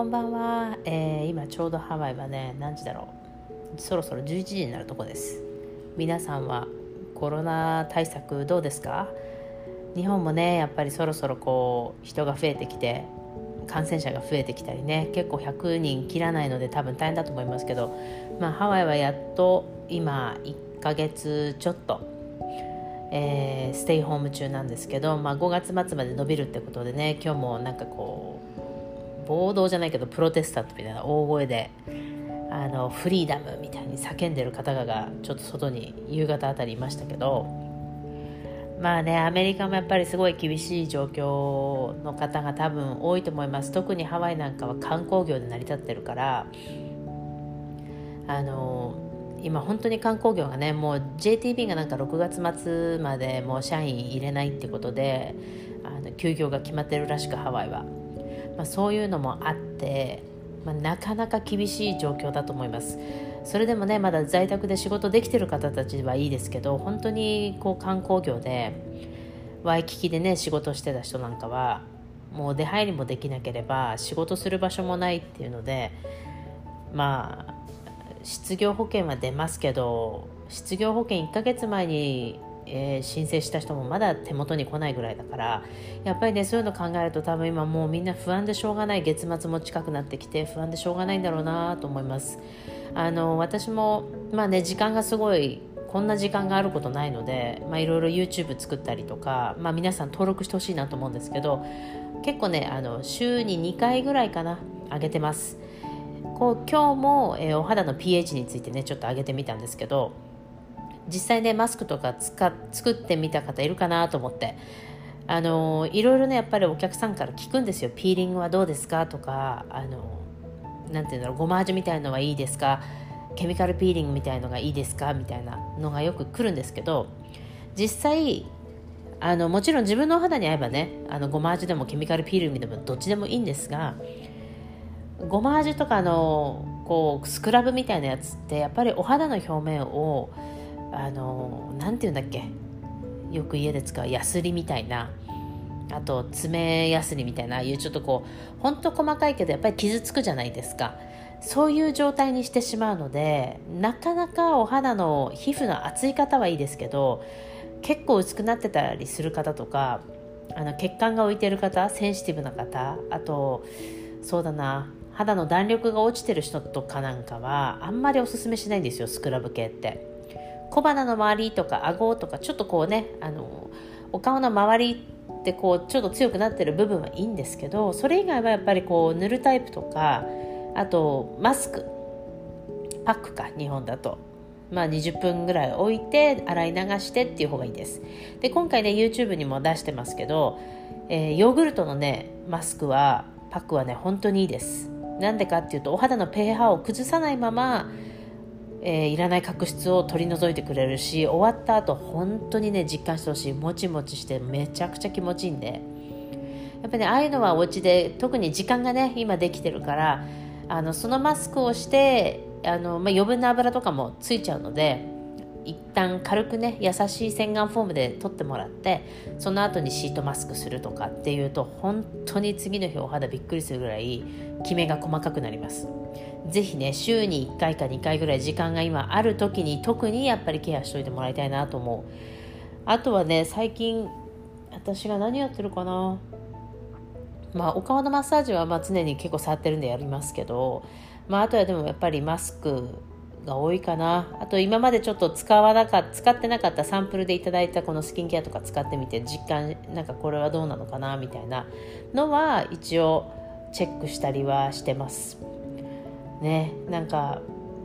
こんばんは、今ちょうどハワイはね、何時だろう、そろそろ11時になるとこです。皆さんはコロナ対策どうですか？日本もね、やっぱりそろそろこう人が増えてきて、感染者が増えてきたりね、結構100人切らないので多分大変だと思いますけど、まあ、ハワイはやっと今1ヶ月ちょっと、ステイホーム中なんですけど、まあ、5月末まで伸びるってことでね、今日もなんかこう暴動じゃないけどプロテスタントみたいな大声でフリーダムみたいに叫んでる方がちょっと外に夕方あたりいましたけど、まあね、アメリカもやっぱりすごい厳しい状況の方が多分多いと思います。特にハワイなんかは観光業で成り立ってるから、今本当に観光業がね、もう JTB がなんか6月末までもう社員入れないってことで休業が決まってるらしく、ハワイは、まあ、そういうのもあって、まあ、なかなか厳しい状況だと思います。それでもね、まだ在宅で仕事できてる方たちはいいですけど、本当にこう観光業でワイキキでね仕事してた人なんかはもう出入りもできなければ仕事する場所もないっていうので、まあ失業保険は出ますけど、失業保険1ヶ月前に、申請した人もまだ手元に来ないぐらいだから、やっぱりね、そういうの考えると多分今もうみんな不安でしょうがない、月末も近くなってきて不安でしょうがないんだろうなと思います。私もまあね、時間がすごい、こんな時間があることないので、まあ、いろいろ YouTube 作ったりとか、まあ、皆さん登録してほしいなと思うんですけど、結構ね週に2回ぐらいかな上げてます。今日も、お肌の pH についてねちょっと上げてみたんですけど、実際ねマスクとか作ってみた方いるかなと思って、いろいろねやっぱりお客さんから聞くんですよ。ピーリングはどうですかとか、なんていうんだろう、ゴマージュみたいのはいいですか、ケミカルピーリングみたいのがいいですかみたいなのがよく来るんですけど、実際もちろん自分のお肌に合えばねゴマージュでもケミカルピーリングでもどっちでもいいんですが、ゴマージュとかこうスクラブみたいなやつってやっぱりお肌の表面をなんていうんだっけ、よく家で使うヤスリみたいな、あと爪ヤスリみたいな、いうちょっとこうほんと細かいけどやっぱり傷つくじゃないですか。そういう状態にしてしまうので、なかなかお肌の皮膚の厚い方はいいですけど、結構薄くなってたりする方とか血管が浮いてる方、センシティブな方、あとそうだな、肌の弾力が落ちてる人とかなんかはあんまりおすすめしないんですよ、スクラブ系って。小鼻の周りとか顎とかちょっとこうねお顔の周りってこうちょっと強くなってる部分はいいんですけど、それ以外はやっぱりこう塗るタイプとか、あとマスクパックか、日本だとまあ20分ぐらい置いて洗い流してっていう方がいいです。で、今回ね YouTube にも出してますけど、ヨーグルトのねマスクはパックはね本当にいいです。なんでかっていうと、お肌の pH を崩さないまま、いらない角質を取り除いてくれるし、終わった後本当にね実感してほしい、もちもちしてめちゃくちゃ気持ちいいんで、やっぱりねああいうのはお家で、特に時間がね今できてるから、そのマスクをして余分な油とかもついちゃうので、一旦軽くね優しい洗顔フォームで取ってもらって、その後にシートマスクするとかっていうと、本当に次の日お肌びっくりするぐらいキメが細かくなります。ぜひね週に1回か2回ぐらい時間が今ある時に特にやっぱりケアしておいてもらいたいなと思う。あとはね、最近私が何やってるかな、まあお顔のマッサージはまあ常に結構触ってるんでやりますけど、まああとはでもやっぱりマスクが多いかな。あと今までちょっと使ってなかったサンプルでいただいたこのスキンケアとか使ってみて、実感なんかこれはどうなのかなみたいなのは一応チェックしたりはしてますね。なんか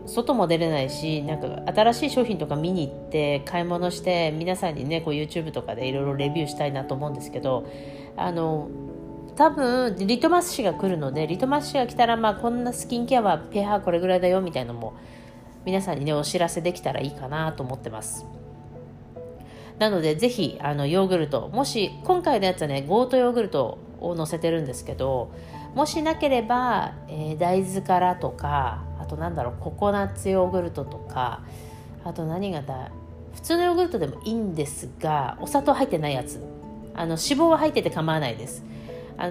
外も出れないし、なんか新しい商品とか見に行って買い物して皆さんにねこう YouTube とかでいろいろレビューしたいなと思うんですけど、多分リトマス紙が来るので、リトマス紙が来たらまあこんなスキンケアは pH これぐらいだよみたいなのも皆さんにねお知らせできたらいいかなと思ってます。なのでぜひヨーグルト、もし今回のやつはねゴートヨーグルトを載せてるんですけど、もしなければ、大豆からとか、あとなんだろう、ココナッツヨーグルトとか、あと何が普通のヨーグルトでもいいんですが、お砂糖入ってないやつ、脂肪は入ってて構わないです。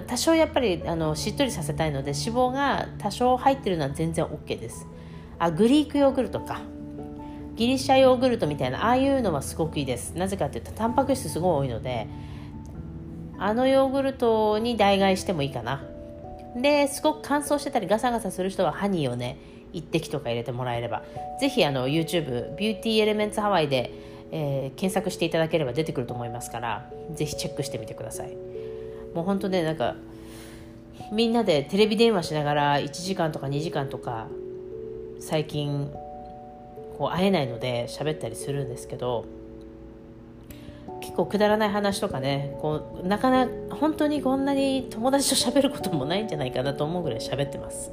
多少やっぱりしっとりさせたいので脂肪が多少入ってるのは全然 OK です。グリークヨーグルトかギリシャヨーグルトみたいなああいうのはすごくいいです。なぜかというとタンパク質すごい多いのでヨーグルトに代替えしてもいいかな。ですごく乾燥してたりガサガサする人はハニーをね一滴とか入れてもらえればぜひYouTube ビューティーエレメンツハワイで、検索していただければ出てくると思いますからぜひチェックしてみてください。もう本当ねなんかみんなでテレビ電話しながら1時間とか2時間とか最近こう会えないので喋ったりするんですけど結構くだらない話とかねこうなかなか本当にこんなに友達と喋ることもないんじゃないかなと思うぐらい喋ってます、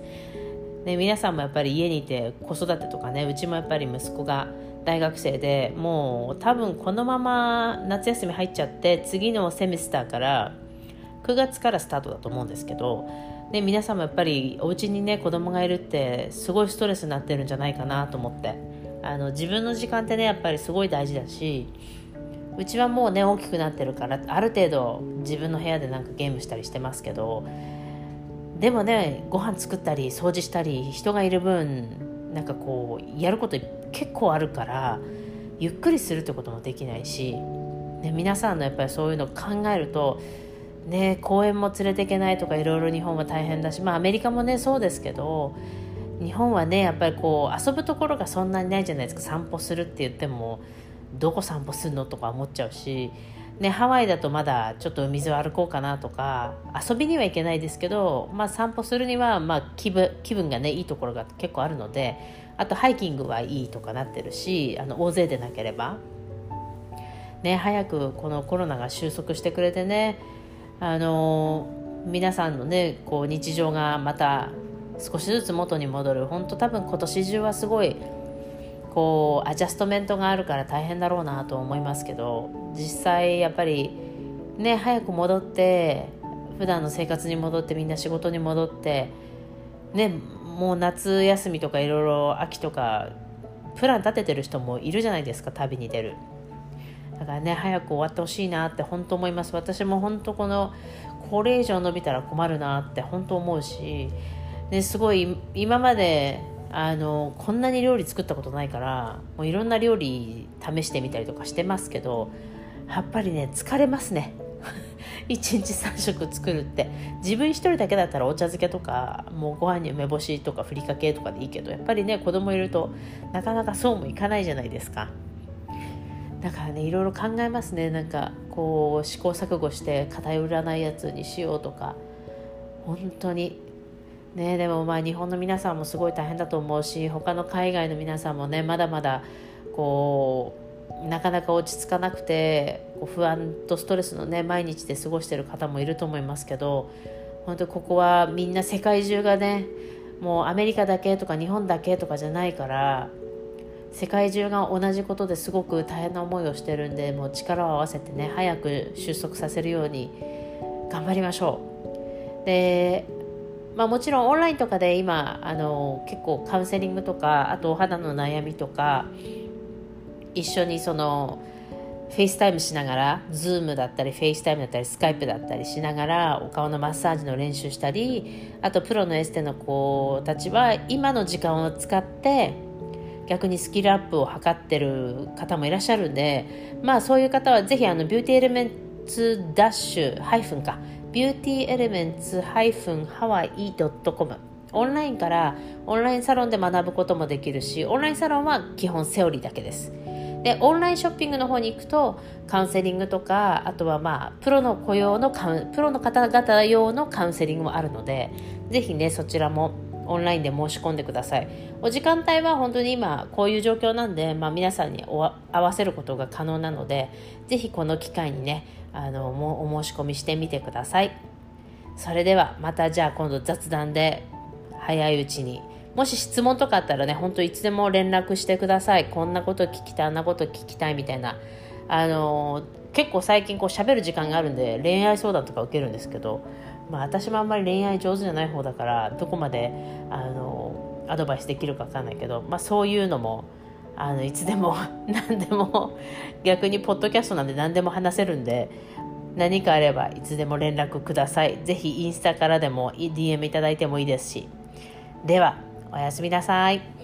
ね、皆さんもやっぱり家にいて子育てとかねうちもやっぱり息子が大学生でもう多分このまま夏休み入っちゃって次のセミスターから9月からスタートだと思うんですけど、ね、皆さんもやっぱりお家にね子供がいるってすごいストレスになってるんじゃないかなと思って自分の時間ってねやっぱりすごい大事だしうちはもうね大きくなってるからある程度自分の部屋でなんかゲームしたりしてますけどでもねご飯作ったり掃除したり人がいる分なんかこうやること結構あるからゆっくりするってこともできないし、ね、皆さんのやっぱりそういうの考えるとね公園も連れていけないとかいろいろ日本は大変だしまあアメリカもねそうですけど日本はねやっぱりこう遊ぶところがそんなにないじゃないですか。散歩するって言ってもどこ散歩するのとか思っちゃうし、ね、ハワイだとまだちょっと海沿い歩こうかなとか遊びには行けないですけど、まあ、散歩するにはまあ気分がねいいところが結構あるのであとハイキングはいいとかなってるし大勢でなければ、ね、早くこのコロナが収束してくれてね皆さんのねこう日常がまた少しずつ元に戻る本当多分今年中はすごいこうアジャストメントがあるから大変だろうなと思いますけど実際やっぱりね早く戻って普段の生活に戻ってみんな仕事に戻ってねもう夏休みとかいろいろ秋とかプラン立ててる人もいるじゃないですか旅に出るだからね早く終わってほしいなって本当思います。私も本当これ以上伸びたら困るなって本当思うし、ね、すごい今までこんなに料理作ったことないからもういろんな料理試してみたりとかしてますけどやっぱりね疲れますね1日3食作るって自分一人だけだったらお茶漬けとかもうご飯に梅干しとかふりかけとかでいいけどやっぱりね子供いるとなかなかそうもいかないじゃないですか。だからねいろいろ考えますねなんかこう試行錯誤して偏らないやつにしようとか本当にね、でもまあ日本の皆さんもすごい大変だと思うし他の海外の皆さんもねまだまだこうなかなか落ち着かなくて不安とストレスのね毎日で過ごしてる方もいると思いますけど本当ここはみんな世界中がねもうアメリカだけとか日本だけとかじゃないから世界中が同じことですごく大変な思いをしてるんでもう力を合わせてね早く収束させるように頑張りましょう。でまあ、もちろんオンラインとかで今結構カウンセリングとかあとお肌の悩みとか一緒にフェイスタイムしながら Zoom だったりフェイスタイムだったり Skype だったりしながらお顔のマッサージの練習したりあとプロのエステの子たちは今の時間を使って逆にスキルアップを図ってる方もいらっしゃるんでまあそういう方はぜひビューティーエレメンツダッシュハイフンかbeautyelements-hawaii.com オンラインからオンラインサロンで学ぶこともできるしオンラインサロンは基本セオリーだけです。でオンラインショッピングの方に行くとカウンセリングとかあとはまあプロの方々用のカウンセリングもあるのでぜひねそちらもオンラインで申し込んでください。お時間帯は本当に今こういう状況なんで、まあ、皆さんに合わせることが可能なのでぜひこの機会にねお申し込みしてみてください。それではまたじゃあ今度雑談で早いうちにもし質問とかあったらね本当いつでも連絡してください。こんなこと聞きたいあんなこと聞きたいみたいな結構最近こう喋る時間があるんで恋愛相談とか受けるんですけど、まあ、私もあんまり恋愛上手じゃない方だからどこまでアドバイスできるか分かんないけど、まあ、そういうのもいつでも何でも逆にポッドキャストなんで何でも話せるんで何かあればいつでも連絡ください。ぜひインスタからでも DM いただいてもいいですし。ではおやすみなさい。